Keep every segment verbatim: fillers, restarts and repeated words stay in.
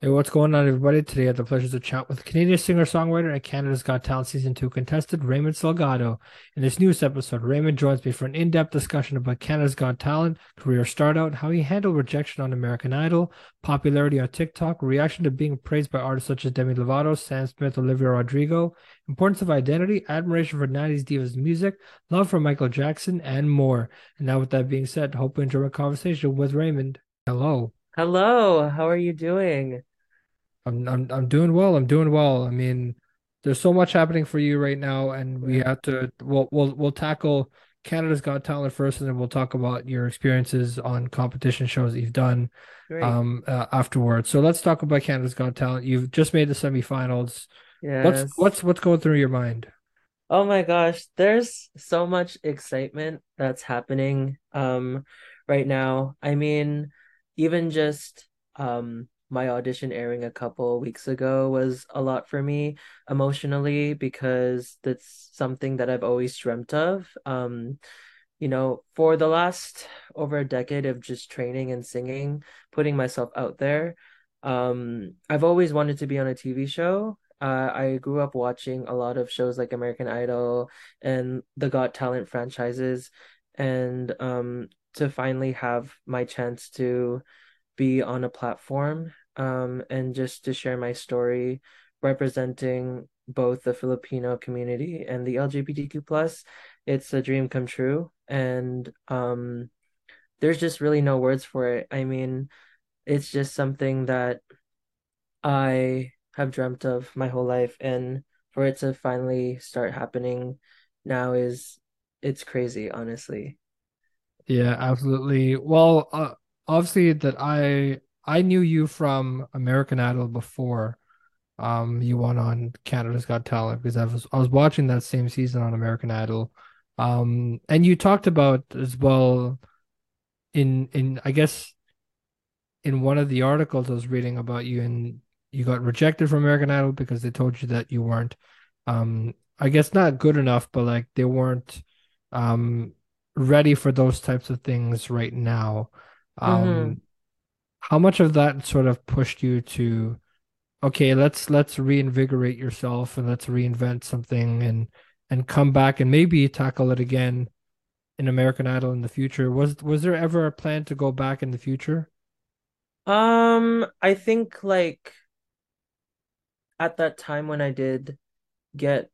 Hey, what's going on, everybody? Today I have the pleasure to chat with Canadian singer-songwriter and Canada's Got Talent Season two contestant Raymond Salgado. In this newest episode, Raymond joins me for an in-depth discussion about Canada's Got Talent, career start-out, how he handled rejection on American Idol, popularity on TikTok, reaction to being praised by artists such as Demi Lovato, Sam Smith, Olivia Rodrigo, importance of identity, admiration for nineties divas music, love for Michael Jackson, and more. And now with that being said, hope you enjoy my conversation with Raymond. Hello. Hello, how are you doing? I'm, I'm I'm doing well. I'm doing well. I mean, there's so much happening for you right now, and we have to we'll we'll, we'll tackle Canada's Got Talent first, and then we'll talk about your experiences on competition shows that you've done Great. um uh, afterwards. So let's talk about Canada's Got Talent. You've just made the semifinals. Yes. What's what's what's going through your mind? Oh my gosh, there's so much excitement that's happening um right now. I mean, even just um, my audition airing a couple weeks ago was a lot for me emotionally, because that's something that I've always dreamt of. Um, you know, for the last over a decade of just training and singing, putting myself out there, um, I've always wanted to be on a T V show. Uh, I grew up watching a lot of shows like American Idol and the Got Talent franchises, and um to finally have my chance to be on a platform um, and just to share my story, representing both the Filipino community and the L G B T Q plus, it's a dream come true. And um, there's just really no words for it. I mean, it's just something that I have dreamt of my whole life, and for it to finally start happening now is, it's crazy, honestly. Yeah, absolutely. Well, uh, obviously that I I knew you from American Idol before um, you went on Canada's Got Talent, because I was I was watching that same season on American Idol, um, and you talked about as well in in I guess in one of the articles I was reading about you, and you got rejected from American Idol because they told you that you weren't um, I guess not good enough, but like they weren't. Um, ready for those types of things right now. Um mm-hmm. How much of that sort of pushed you to, okay, let's let's reinvigorate yourself and let's reinvent something and and come back and maybe tackle it again in American Idol in the future? Was was there ever a plan to go back in the future? um I think like at that time when I did get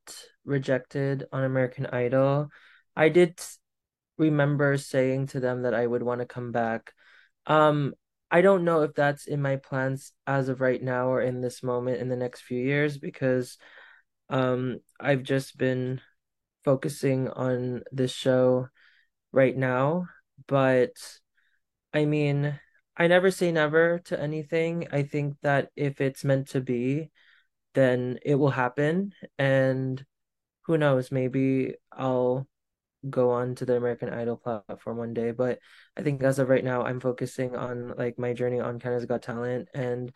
rejected on American Idol, I did remember saying to them that I would want to come back. Um, I don't know if that's in my plans as of right now or in this moment in the next few years, because um, I've just been focusing on this show right now. But I mean, I never say never to anything. I think that if it's meant to be, then it will happen. And who knows, maybe I'll go on to the American Idol platform one day. But I think as of right now, I'm focusing on like my journey on Canada's Got Talent, and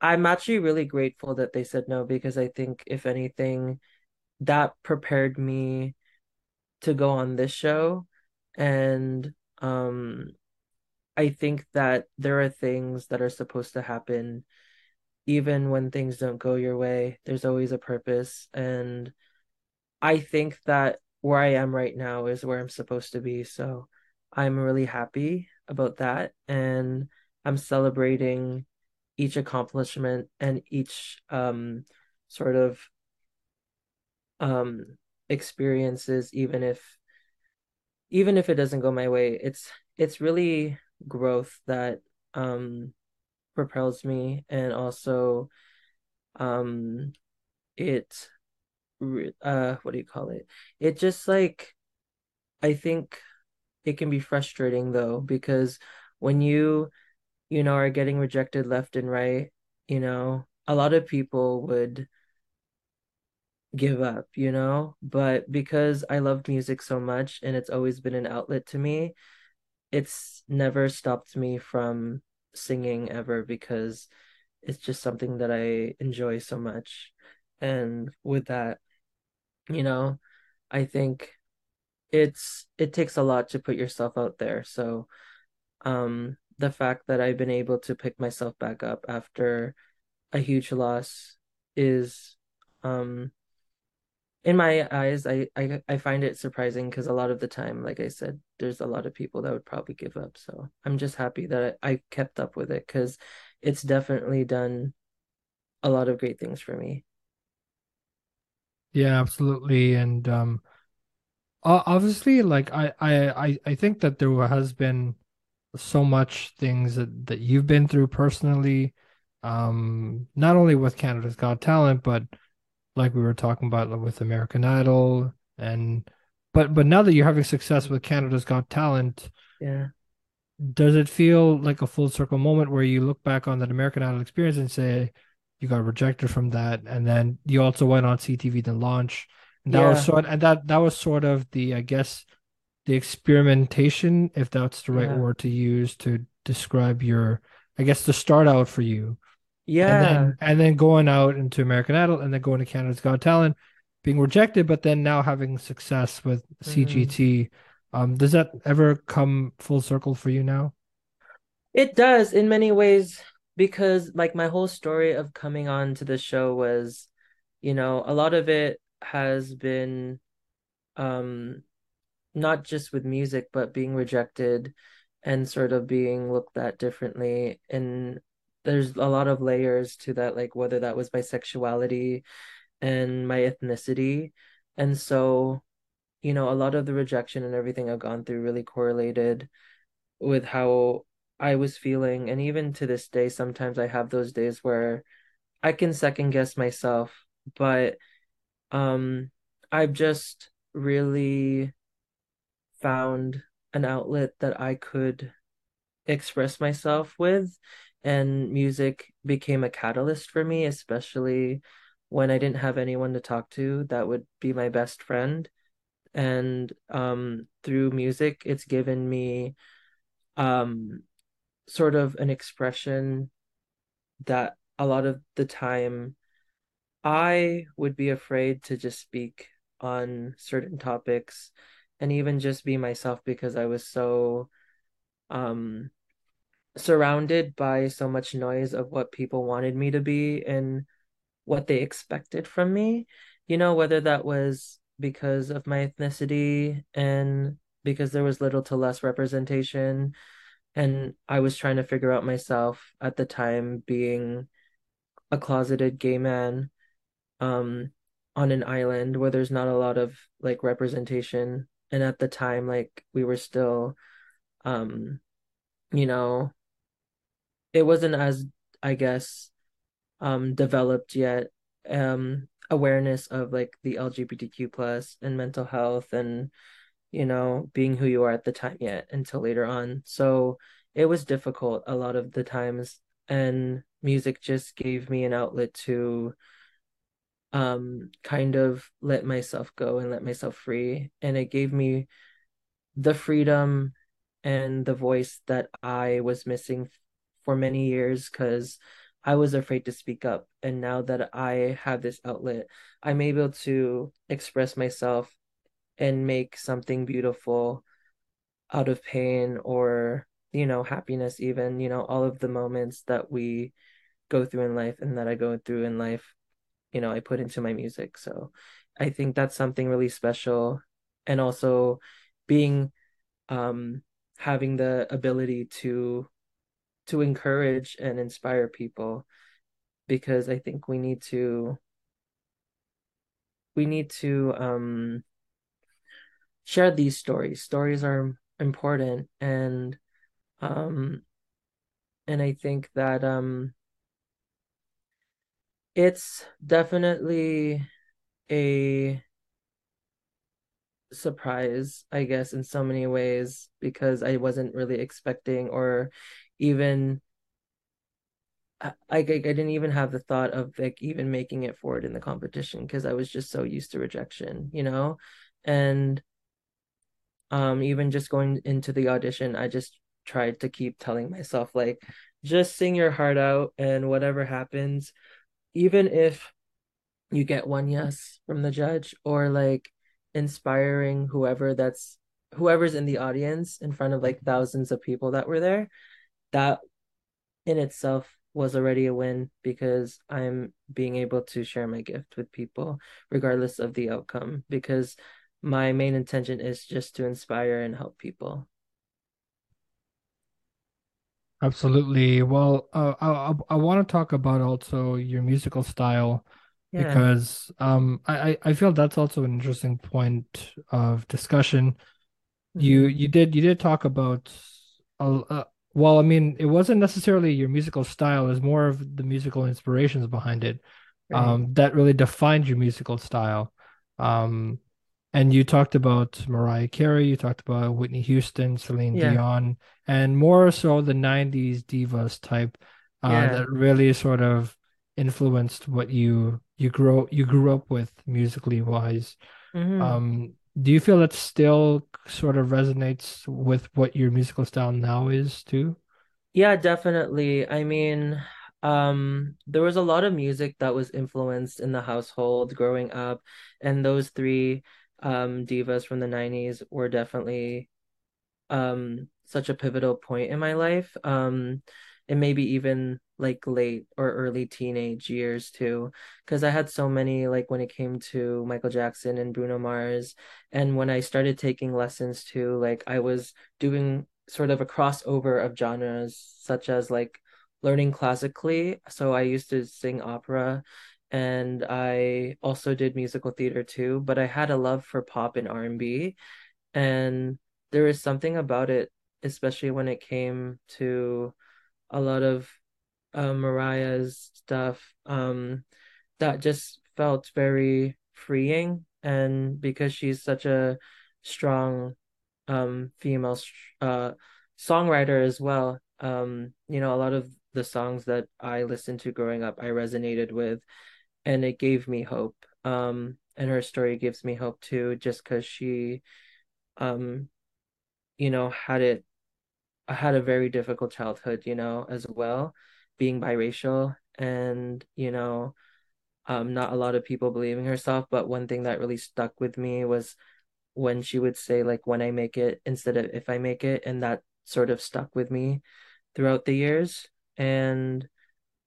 I'm actually really grateful that they said no, because I think if anything, that prepared me to go on this show. And um, I think that there are things that are supposed to happen even when things don't go your way. There's always a purpose, and I think that where I am right now is where I'm supposed to be. So I'm really happy about that. And I'm celebrating each accomplishment and each um, sort of um, experiences, even if, even if it doesn't go my way. It's, it's really growth that um, propels me. And also um, it, uh what do you call it it just like I think it can be frustrating though, because when you you know are getting rejected left and right, you know a lot of people would give up, you know but because I loved music so much and it's always been an outlet to me, it's never stopped me from singing ever, because it's just something that I enjoy so much. And with that, You know, I think it's it takes a lot to put yourself out there. So um, the fact that I've been able to pick myself back up after a huge loss is, um, in my eyes, I, I, I find it surprising because a lot of the time, like I said, there's a lot of people that would probably give up. So I'm just happy that I, I kept up with it because it's definitely done a lot of great things for me. Yeah, absolutely. And um, obviously, like, I, I, I think that there has been so much things that, that you've been through personally, um, not only with Canada's Got Talent, but like we were talking about with American Idol. And but but now that you're having success with Canada's Got Talent, yeah, does it feel like a full circle moment where you look back on that American Idol experience and say you got rejected from that, and then you also went on C T V to launch, and that yeah. was sort and that that was sort of the I guess the experimentation, if that's the right yeah. word to use to describe your I guess the start out for you. Yeah. And then, and then going out into American Idol and then going to Canada's Got Talent, being rejected, but then now having success with C G T. Mm-hmm. Um, does that ever come full circle for you now? It does in many ways, because like my whole story of coming on to the show was, you know, a lot of it has been um, not just with music, but being rejected and sort of being looked at differently. And there's a lot of layers to that, like whether that was my sexuality and my ethnicity. And so, you know, a lot of the rejection and everything I've gone through really correlated with how I was feeling. And even to this day, sometimes I have those days where I can second guess myself, but um, I've just really found an outlet that I could express myself with. And music became a catalyst for me, especially when I didn't have anyone to talk to that would be my best friend. And um, through music, it's given me um, sort of an expression that a lot of the time I would be afraid to just speak on certain topics and even just be myself, because I was so... Um, surrounded by so much noise of what people wanted me to be and what they expected from me, you know, whether that was because of my ethnicity and because there was little to less representation. And I was trying to figure out myself at the time, being a closeted gay man um, on an island where there's not a lot of like representation. And at the time, like we were still, um, you know, it wasn't as, I guess, um, developed yet, um, awareness of like the L G B T Q plus and mental health and, you know, being who you are at the time yet until later on. So it was difficult a lot of the times, and music just gave me an outlet to um, kind of let myself go and let myself free. And it gave me the freedom and the voice that I was missing for many years, because I was afraid to speak up. And now that I have this outlet, I'm able to express myself and make something beautiful out of pain or, you know, happiness, even, you know, all of the moments that we go through in life and that I go through in life, you know, I put into my music. So I think that's something really special. And also being, um, having the ability to to encourage and inspire people, because I think we need to we need to um, share these stories. Stories are important, and um, and I think that um, it's definitely a surprise, I guess, in so many ways, because I wasn't really expecting, or even I, I didn't even have the thought of like even making it forward in the competition, because I was just so used to rejection, you know. And um even just going into the audition, I just tried to keep telling myself, like, just sing your heart out, and whatever happens, even if you get one yes from the judge, or like inspiring whoever that's whoever's in the audience in front of like thousands of people that were there, that in itself was already a win because I'm being able to share my gift with people regardless of the outcome, because my main intention is just to inspire and help people. Absolutely. Well, uh, I I want to talk about also your musical style, yeah. because um I I feel that's also an interesting point of discussion. Mm-hmm. You you did you did talk about uh, well, I mean, it wasn't necessarily your musical style; it's more of the musical inspirations behind it, right. um that really defined your musical style. Um, and you talked about Mariah Carey, you talked about Whitney Houston, Celine yeah. Dion, and more so the nineties divas type uh, yeah. that really sort of influenced what you you grow you grew up with musically wise. Mm-hmm. Um, do you feel that still sort of resonates with what your musical style now is too? Yeah, definitely. I mean, um, there was a lot of music that was influenced in the household growing up, and those three um divas from the nineties were definitely um such a pivotal point in my life, um and maybe even like late or early teenage years too, because I had so many, like when it came to Michael Jackson and Bruno Mars, and when I started taking lessons too, like I was doing sort of a crossover of genres, such as like learning classically, so I used to sing opera, and I also did musical theater too, but I had a love for pop and R and B, and there is something about it, especially when it came to a lot of uh, Mariah's stuff, um, that just felt very freeing. And because she's such a strong um, female uh, songwriter as well, um, you know, a lot of the songs that I listened to growing up, I resonated with. And it gave me hope, um, and her story gives me hope too, just because she, um, you know, had it, had a very difficult childhood, you know, as well, being biracial, and, you know, um, not a lot of people believing herself. But one thing that really stuck with me was when she would say, like, when I make it instead of if I make it, and that sort of stuck with me throughout the years. And,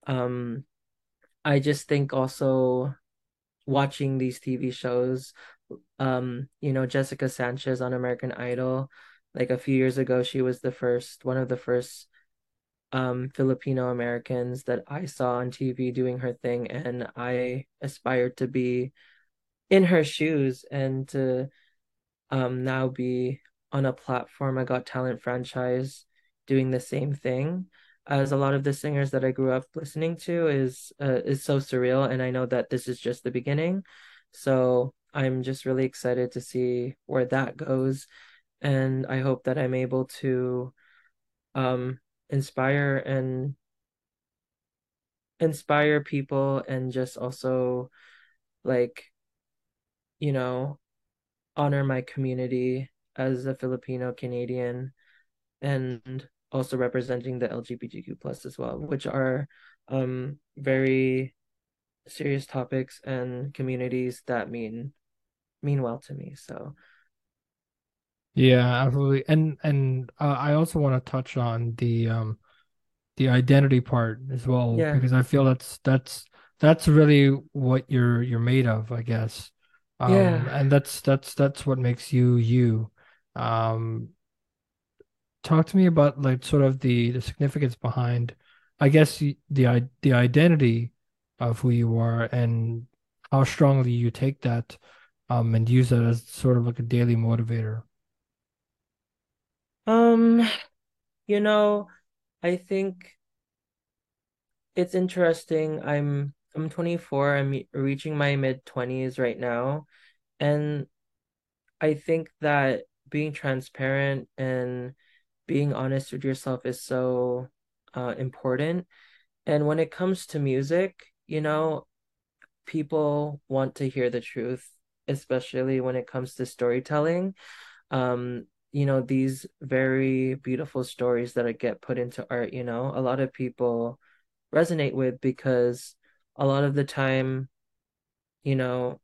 um, I just think also watching these T V shows, um, you know, Jessica Sanchez on American Idol, like a few years ago, she was the first, one of the first um, Filipino Americans that I saw on T V doing her thing. And I aspired to be in her shoes, and to um, now be on a platform, a Got Talent franchise, doing the same thing as a lot of the singers that I grew up listening to is uh, is so surreal. And I know that this is just the beginning. So I'm just really excited to see where that goes. And I hope that I'm able to um, inspire and inspire people, and just also, like, you know, honor my community as a Filipino Canadian, and also representing the L G B T Q plus as well, which are um, very serious topics and communities that mean mean well to me. So, yeah, absolutely. And and uh, I also want to touch on the um, the identity part as well, yeah. because I feel that's that's that's really what you're you're made of, I guess. Um, yeah. And that's that's that's what makes you you. Um, Talk to me about, like, sort of the, the significance behind, I guess, the the identity of who you are, and how strongly you take that um, and use it as sort of like a daily motivator. Um, you know, I think it's interesting. I'm I'm twenty-four. I'm reaching my mid-twenties right now. And I think that being transparent and being honest with yourself is so uh, important. And when it comes to music, you know, people want to hear the truth, especially when it comes to storytelling. Um, you know, these very beautiful stories that get put into art, you know, a lot of people resonate with, because a lot of the time, you know,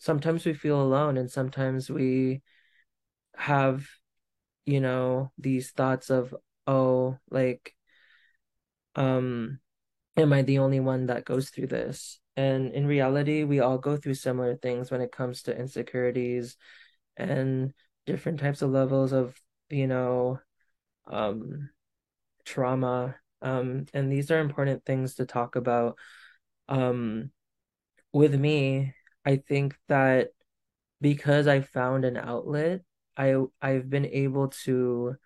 sometimes we feel alone, and sometimes we have, you know, these thoughts of, oh, like, um, am I the only one that goes through this? And in reality, we all go through similar things when it comes to insecurities and different types of levels of, you know, um, trauma. Um, and these are important things to talk about. Um, with me, I think that because I found an outlet, I, I've been able to,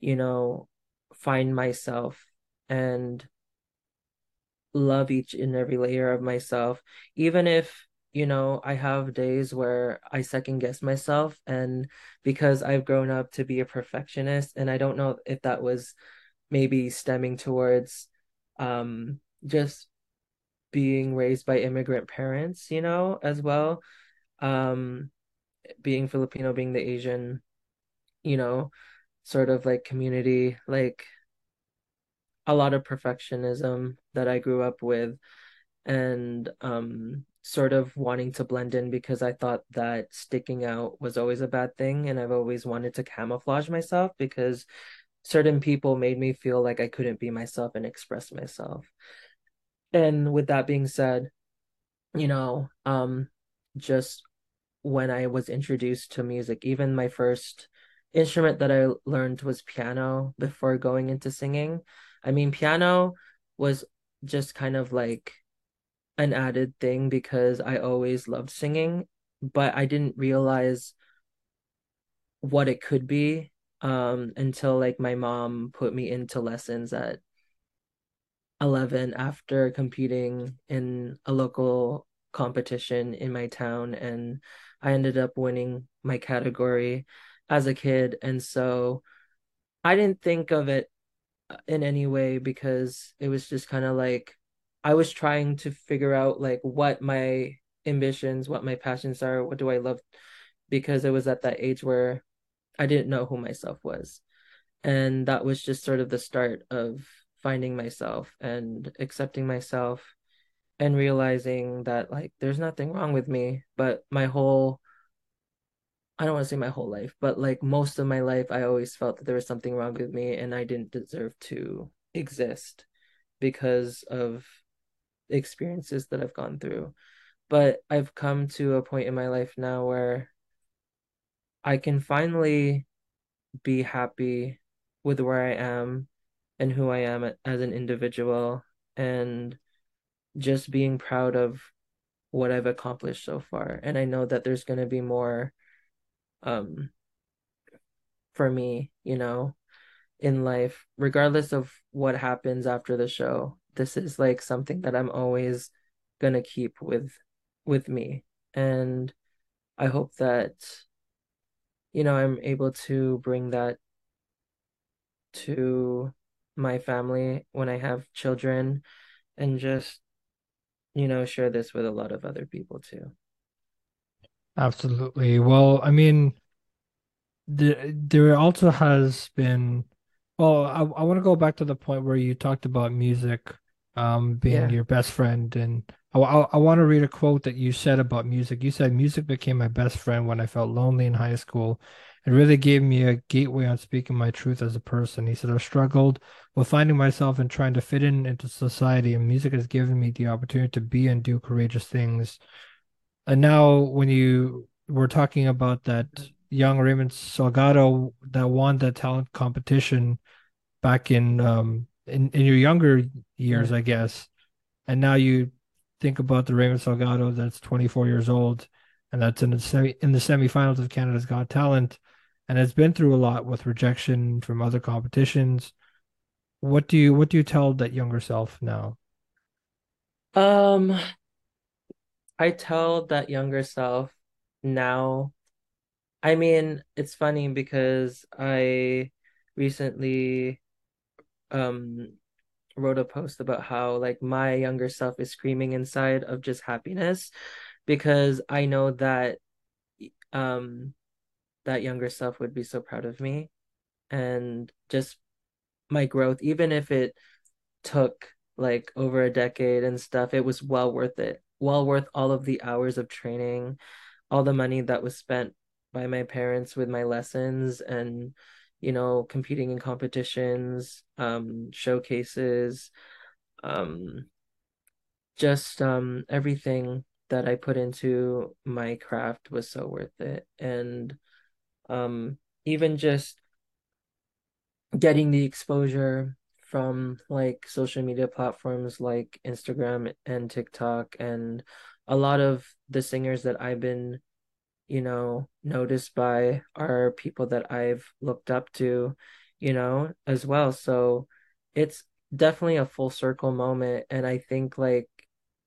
you know, find myself and love each and every layer of myself. Even if, you know, I have days where I second guess myself, and because I've grown up to be a perfectionist, and I don't know if that was maybe stemming towards um, just being raised by immigrant parents, you know, as well. Um, being Filipino, being the Asian, you know, sort of like community, like a lot of perfectionism that I grew up with, and um, sort of wanting to blend in because I thought that sticking out was always a bad thing. And I've always wanted to camouflage myself because certain people made me feel like I couldn't be myself and express myself. And with that being said, you know, um, just when I was introduced to music, even my first instrument that I learned was piano before going into singing. I mean, piano was just kind of like an added thing because I always loved singing, but I didn't realize what it could be um, until like my mom put me into lessons at eleven after competing in a local competition in my town. And I ended up winning my category as a kid. And so I didn't think of it in any way because it was just kind of like I was trying to figure out like what my ambitions, what my passions are, what do I love, because it was at that age where I didn't know who myself was. And that was just sort of the start of finding myself and accepting myself and realizing that like there's nothing wrong with me. But my whole I don't want to say my whole life, but like most of my life, I always felt that there was something wrong with me and I didn't deserve to exist because of experiences that I've gone through. But I've come to a point in my life now where I can finally be happy with where I am and who I am as an individual, and just being proud of what I've accomplished so far. And I know that there's going to be more Um, for me, you know, in life, regardless of what happens after the show, this is like something that I'm always gonna keep with with me. And I hope that, you know, I'm able to bring that to my family when I have children, and just, you know, share this with a lot of other people too. Absolutely. Well, I mean, the, there also has been, well, I, I want to go back to the point where you talked about music um, being yeah. your best friend. And I, I, I want to read a quote that you said about music. You said, "Music became my best friend when I felt lonely in high school. It really gave me a gateway on speaking my truth as a person." He said, "I struggled with finding myself and trying to fit in into society, and music has given me the opportunity to be and do courageous things." And now when you were talking about that young Raymond Salgado that won the talent competition back in um in, in your younger years, mm-hmm. I guess, and now you think about the Raymond Salgado that's twenty-four years old and that's in the, semi, in the semifinals of Canada's Got Talent and has been through a lot with rejection from other competitions. What do you what do you tell that younger self now? Um... I tell that younger self now, I mean, it's funny because I recently um, wrote a post about how like my younger self is screaming inside of just happiness, because I know that um, that younger self would be so proud of me and just my growth, even if it took like over a decade and stuff. It was well worth it. Well worth all of the hours of training, all the money that was spent by my parents with my lessons, and you know, competing in competitions, um, showcases, um, just um, everything that I put into my craft was so worth it. And um, even just getting the exposure from like social media platforms like Instagram and TikTok, and a lot of the singers that I've been, you know, noticed by are people that I've looked up to, you know, as well. So it's definitely a full circle moment. And I think like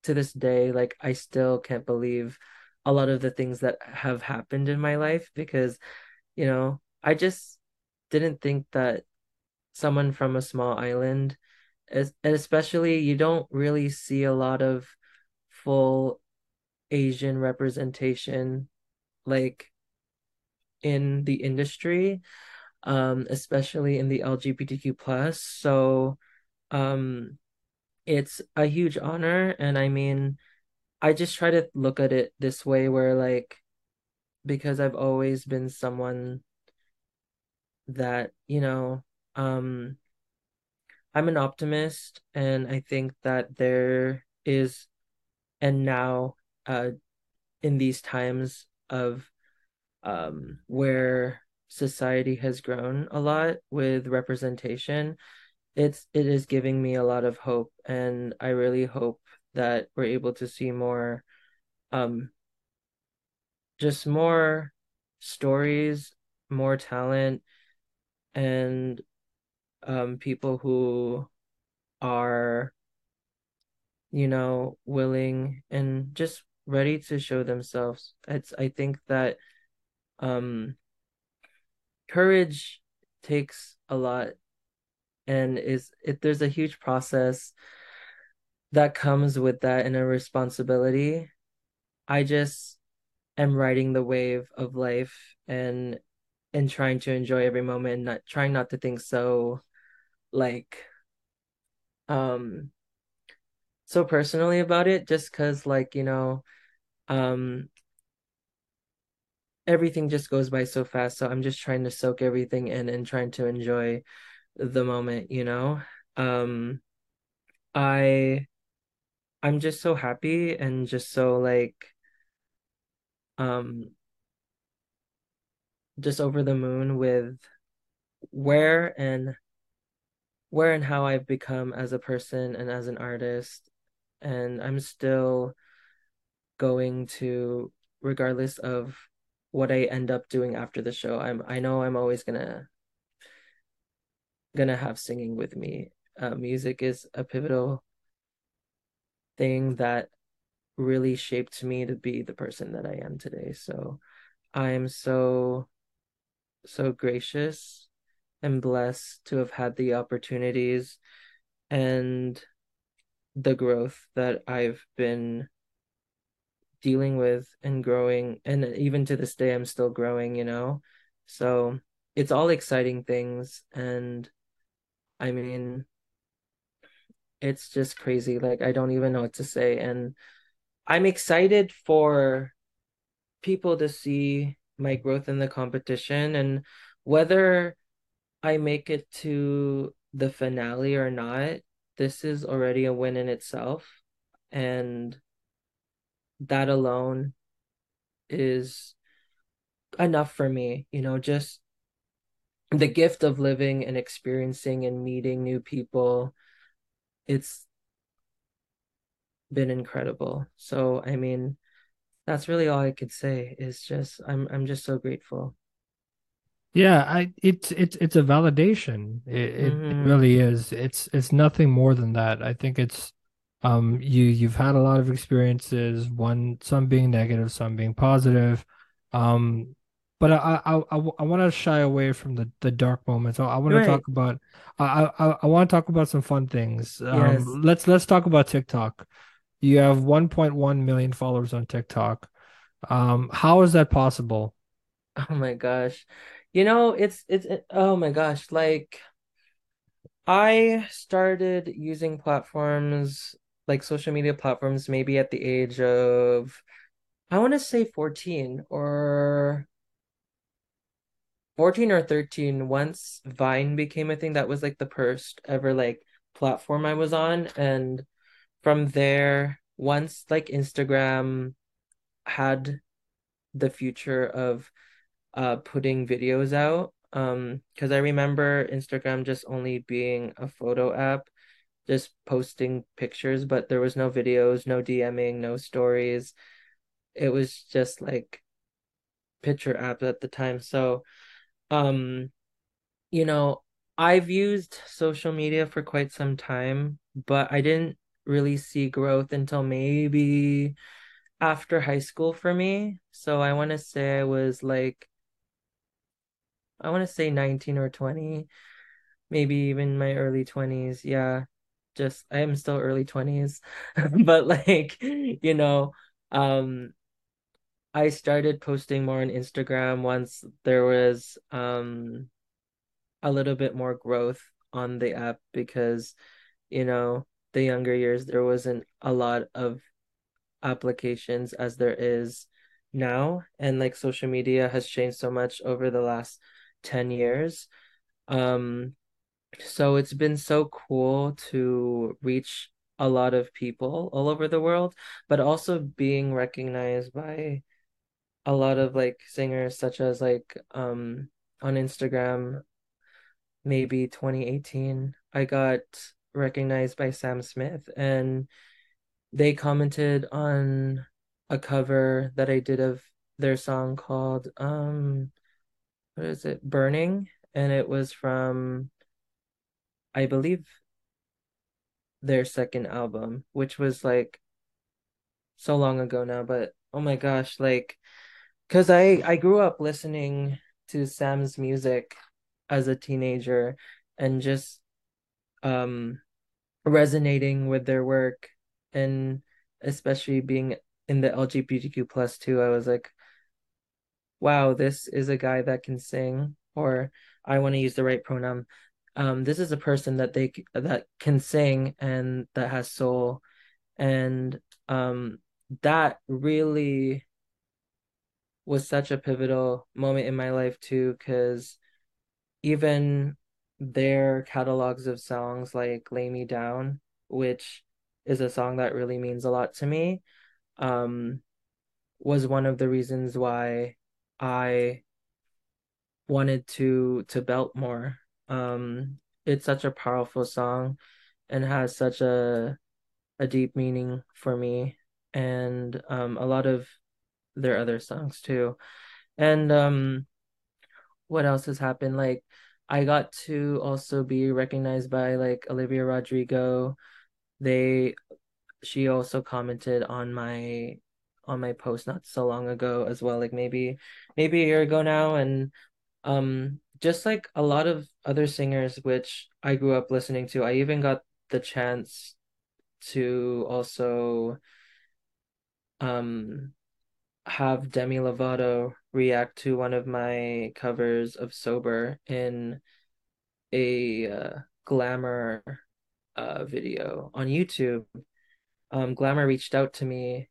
to this day, like I still can't believe a lot of the things that have happened in my life, because, you know, I just didn't think that someone from a small island, and especially you don't really see a lot of full Asian representation like in the industry, um, especially in the L G B T Q plus. So um, it's a huge honor. And I mean, I just try to look at it this way where like, because I've always been someone that, you know, um, I'm an optimist, and I think that there is, and now uh, in these times of um where society has grown a lot with representation, it's it is giving me a lot of hope, and I really hope that we're able to see more um just more stories, more talent, and um people who are, you know, willing and just ready to show themselves. It's I think that um courage takes a lot, and is it there's a huge process that comes with that and a responsibility. I just am riding the wave of life and and trying to enjoy every moment, and not trying not to think so like um so personally about it, just because like, you know, um everything just goes by so fast, so I'm just trying to soak everything in and trying to enjoy the moment, you know. um I I'm just so happy and just so like um just over the moon with where and where and how I've become as a person and as an artist. And I'm still going to, regardless of what I end up doing after the show, I'm I know I'm always gonna gonna have singing with me. Uh, music is a pivotal thing that really shaped me to be the person that I am today. So I am so so gracious and blessed to have had the opportunities and the growth that I've been dealing with and growing. And even to this day, I'm still growing, you know? So it's all exciting things. And I mean, it's just crazy. Like, I don't even know what to say. And I'm excited for people to see my growth in the competition, and whether I make it to the finale or not, this is already a win in itself. And that alone is enough for me, you know, just the gift of living and experiencing and meeting new people. It's been incredible. So, I mean, that's really all I could say is just, I'm, I'm just so grateful. Yeah, I it's it's it's a validation. It, mm-hmm. it really is. It's it's nothing more than that. I think it's um you you've had a lot of experiences, one some being negative, some being positive. Um, but I I I, I want to shy away from the, the dark moments. I, I want right. to talk about I I, I want to talk about some fun things. Yes. Um, let's let's talk about TikTok. You have one point one million followers on TikTok. Um, how is that possible? Oh my gosh. You know, it's, it's, it, oh my gosh, like I started using platforms, like social media platforms, maybe at the age of, I want to say fourteen or fourteen or thirteen, once Vine became a thing. That was like the first ever like platform I was on. And from there, once like Instagram had the feature of uh putting videos out, um because I remember Instagram just only being a photo app, just posting pictures, but there was no videos, no DMing, no stories. It was just like picture app at the time. So um you know, I've used social media for quite some time, but I didn't really see growth until maybe after high school for me. So I want to say I was like, I want to say nineteen or twenty, maybe even my early twenties. Yeah, just I am still early twenties. But like, you know, um, I started posting more on Instagram once there was um, a little bit more growth on the app, because, you know, the younger years, there wasn't a lot of applications as there is now. And like social media has changed so much over the last ten years. Um, so it's been so cool to reach a lot of people all over the world, but also being recognized by a lot of like singers, such as like um, on Instagram, maybe twenty eighteen, I got recognized by Sam Smith, and they commented on a cover that I did of their song called, um, what is it? Burning. And it was from, I believe, their second album, which was like so long ago now, but oh my gosh, like, cause I, I grew up listening to Sam's music as a teenager and just, um, resonating with their work. And especially being in the L G B T Q plus too, I was like, wow, this is a guy that can sing, or I want to use the right pronoun. Um, this is a person that they that can sing and that has soul. And um, that really was such a pivotal moment in my life too, because even their catalogs of songs like Lay Me Down, which is a song that really means a lot to me, um, was one of the reasons why I wanted to to belt more. Um, it's such a powerful song and has such a a deep meaning for me, and um, a lot of their other songs too. And um, what else has happened? Like, I got to also be recognized by like Olivia Rodrigo. They, she also commented on my, on my post not so long ago as well, like maybe, maybe a year ago now. And um, just like a lot of other singers, which I grew up listening to, I even got the chance to also um, have Demi Lovato react to one of my covers of Sober in a uh, Glamour Uh, video on YouTube. um, Glamour reached out to me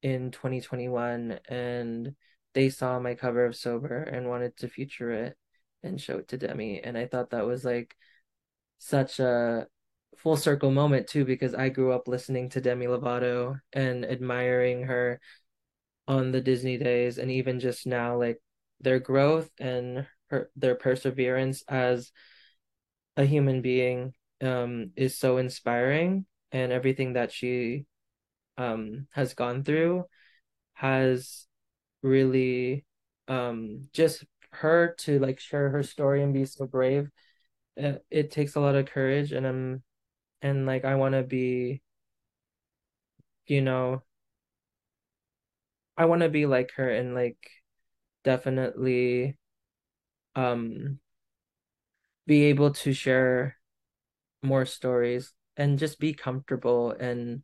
in twenty twenty-one, and they saw my cover of Sober and wanted to feature it and show it to Demi. And I thought that was like such a full circle moment too, because I grew up listening to Demi Lovato and admiring her on the Disney days, and even just now, like their growth and her, their perseverance as a human being um is so inspiring. And everything that she um has gone through has really um just her to like share her story and be so brave, it, it takes a lot of courage. And I'm and like I want to be, you know, I want to be like her, and like definitely um be able to share more stories and just be comfortable and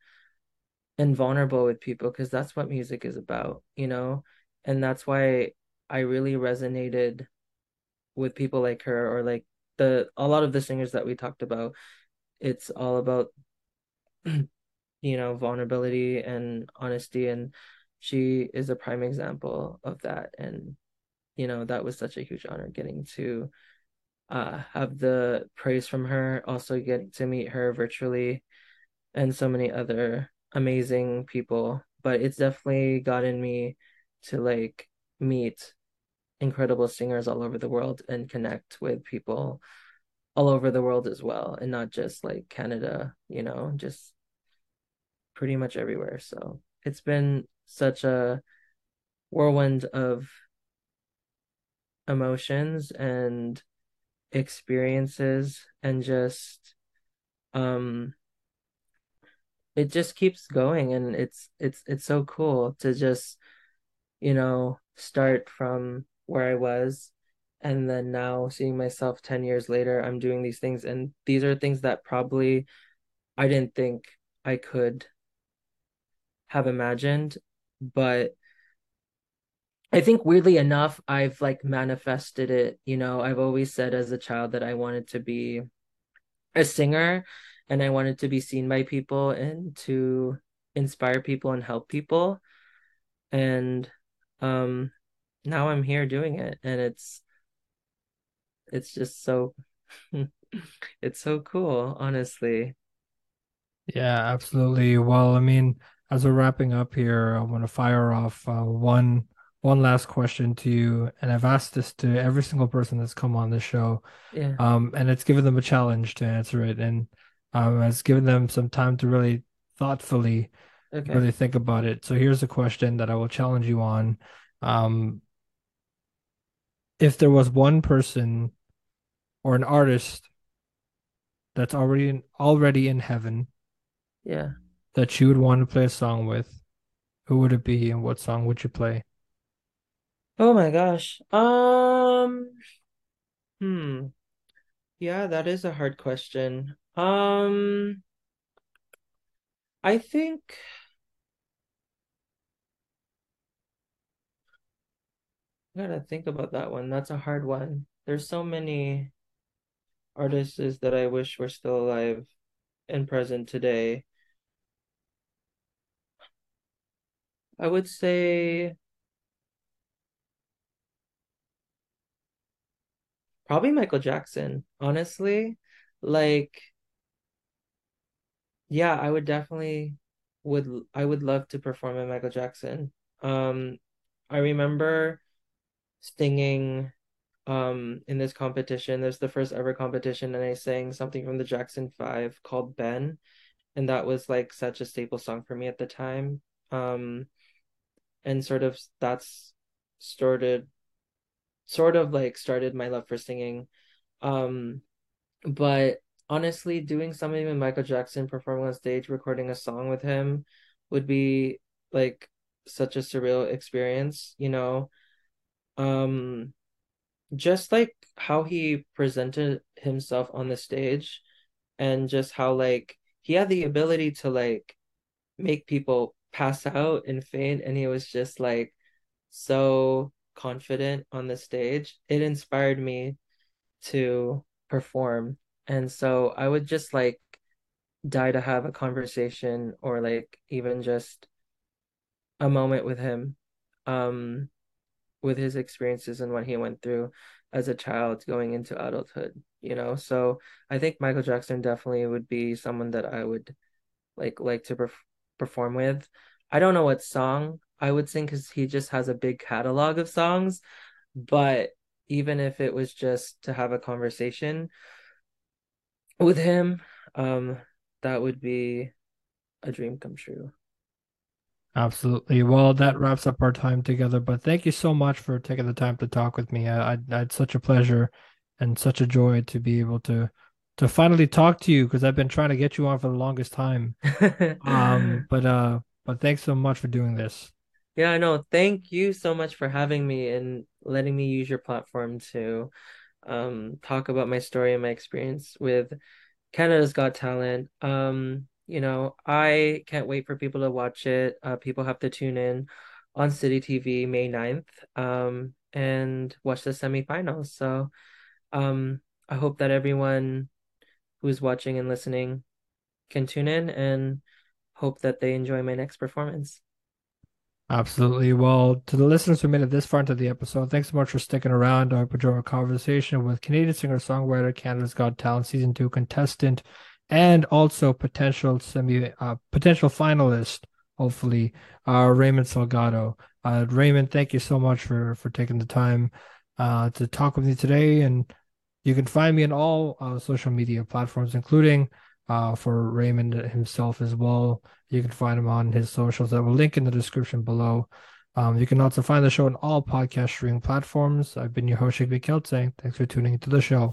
and vulnerable with people, because that's what music is about, you know. And that's why I really resonated with people like her, or like the a lot of the singers that we talked about. It's all about you know, vulnerability and honesty, and she is a prime example of that. And you know, that was such a huge honor, getting to uh, have the praise from her, also getting to meet her virtually and so many other amazing people. But it's definitely gotten me to like meet incredible singers all over the world and connect with people all over the world as well, and not just like Canada, you know, just pretty much everywhere. So it's been such a whirlwind of emotions and experiences, and just um it just keeps going. And it's it's it's so cool to just, you know, start from where I was, and then now seeing myself ten years later, I'm doing these things, and these are things that probably I didn't think I could have imagined. But I think weirdly enough, I've like manifested it. You know, I've always said as a child that I wanted to be a singer, and I wanted to be seen by people and to inspire people and help people. And um, now I'm here doing it, and it's it's just so it's so cool, honestly. Yeah, absolutely. Well, I mean, as we're wrapping up here, I want to fire off uh, one. One last question to you, and I've asked this to every single person that's come on the show, yeah. um, and it's given them a challenge to answer it, and um, it's given them some time to really thoughtfully okay. really think about it. So here's a question that I will challenge you on. Um, if there was one person or an artist that's already in, already in heaven, yeah, that you would want to play a song with, who would it be, and what song would you play? Oh my gosh. Um, hmm. Yeah, that is a hard question. Um, I think I gotta think about that one. That's a hard one. There's so many artists that I wish were still alive and present today. I would say probably Michael Jackson, honestly. Like, yeah, I would definitely would I would love to perform at Michael Jackson. Um, I remember singing um in this competition. There's the first ever competition, and I sang something from the Jackson Five called Ben, and that was like such a staple song for me at the time. Um, and sort of that's started. sort of like started my love for singing. Um, but honestly, doing something with Michael Jackson, performing on stage, recording a song with him would be like such a surreal experience, you know. Um, just like how he presented himself on the stage, and just how like he had the ability to like make people pass out and faint, and he was just like so confident on the stage. It inspired me to perform, and so I would just like die to have a conversation or like even just a moment with him, um with his experiences and what he went through as a child going into adulthood, you know. So I think Michael Jackson definitely would be someone that I would like like to perf- perform with. I don't know what song I would sing, because he just has a big catalog of songs. But even if it was just to have a conversation with him, um, that would be a dream come true. Absolutely. Well, that wraps up our time together. But thank you so much for taking the time to talk with me. I, I, I had such a pleasure and such a joy to be able to to finally talk to you, because I've been trying to get you on for the longest time. um, but uh, but thanks so much for doing this. Yeah, I know. Thank you so much for having me and letting me use your platform to um, talk about my story and my experience with Canada's Got Talent. Um, you know, I can't wait for people to watch it. Uh, people have to tune in on City T V May ninth um, and watch the semifinals. So um, I hope that everyone who's watching and listening can tune in, and hope that they enjoy my next performance. Absolutely. Well, to the listeners who made it this far into the episode, thanks so much for sticking around. I hope you enjoyed our conversation with Canadian singer-songwriter, Canada's Got Talent Season two contestant, and also potential semi, uh, potential finalist, hopefully, uh, Raymond Salgado. Uh, Raymond, thank you so much for, for taking the time uh, to talk with me today. And you can find me on all uh, social media platforms, including uh, for Raymond himself as well. You can find him on his socials that will link in the description below. Um, you can also find the show on all podcast streaming platforms. I've been your host, Shigby Keltze. Thanks for tuning into the show.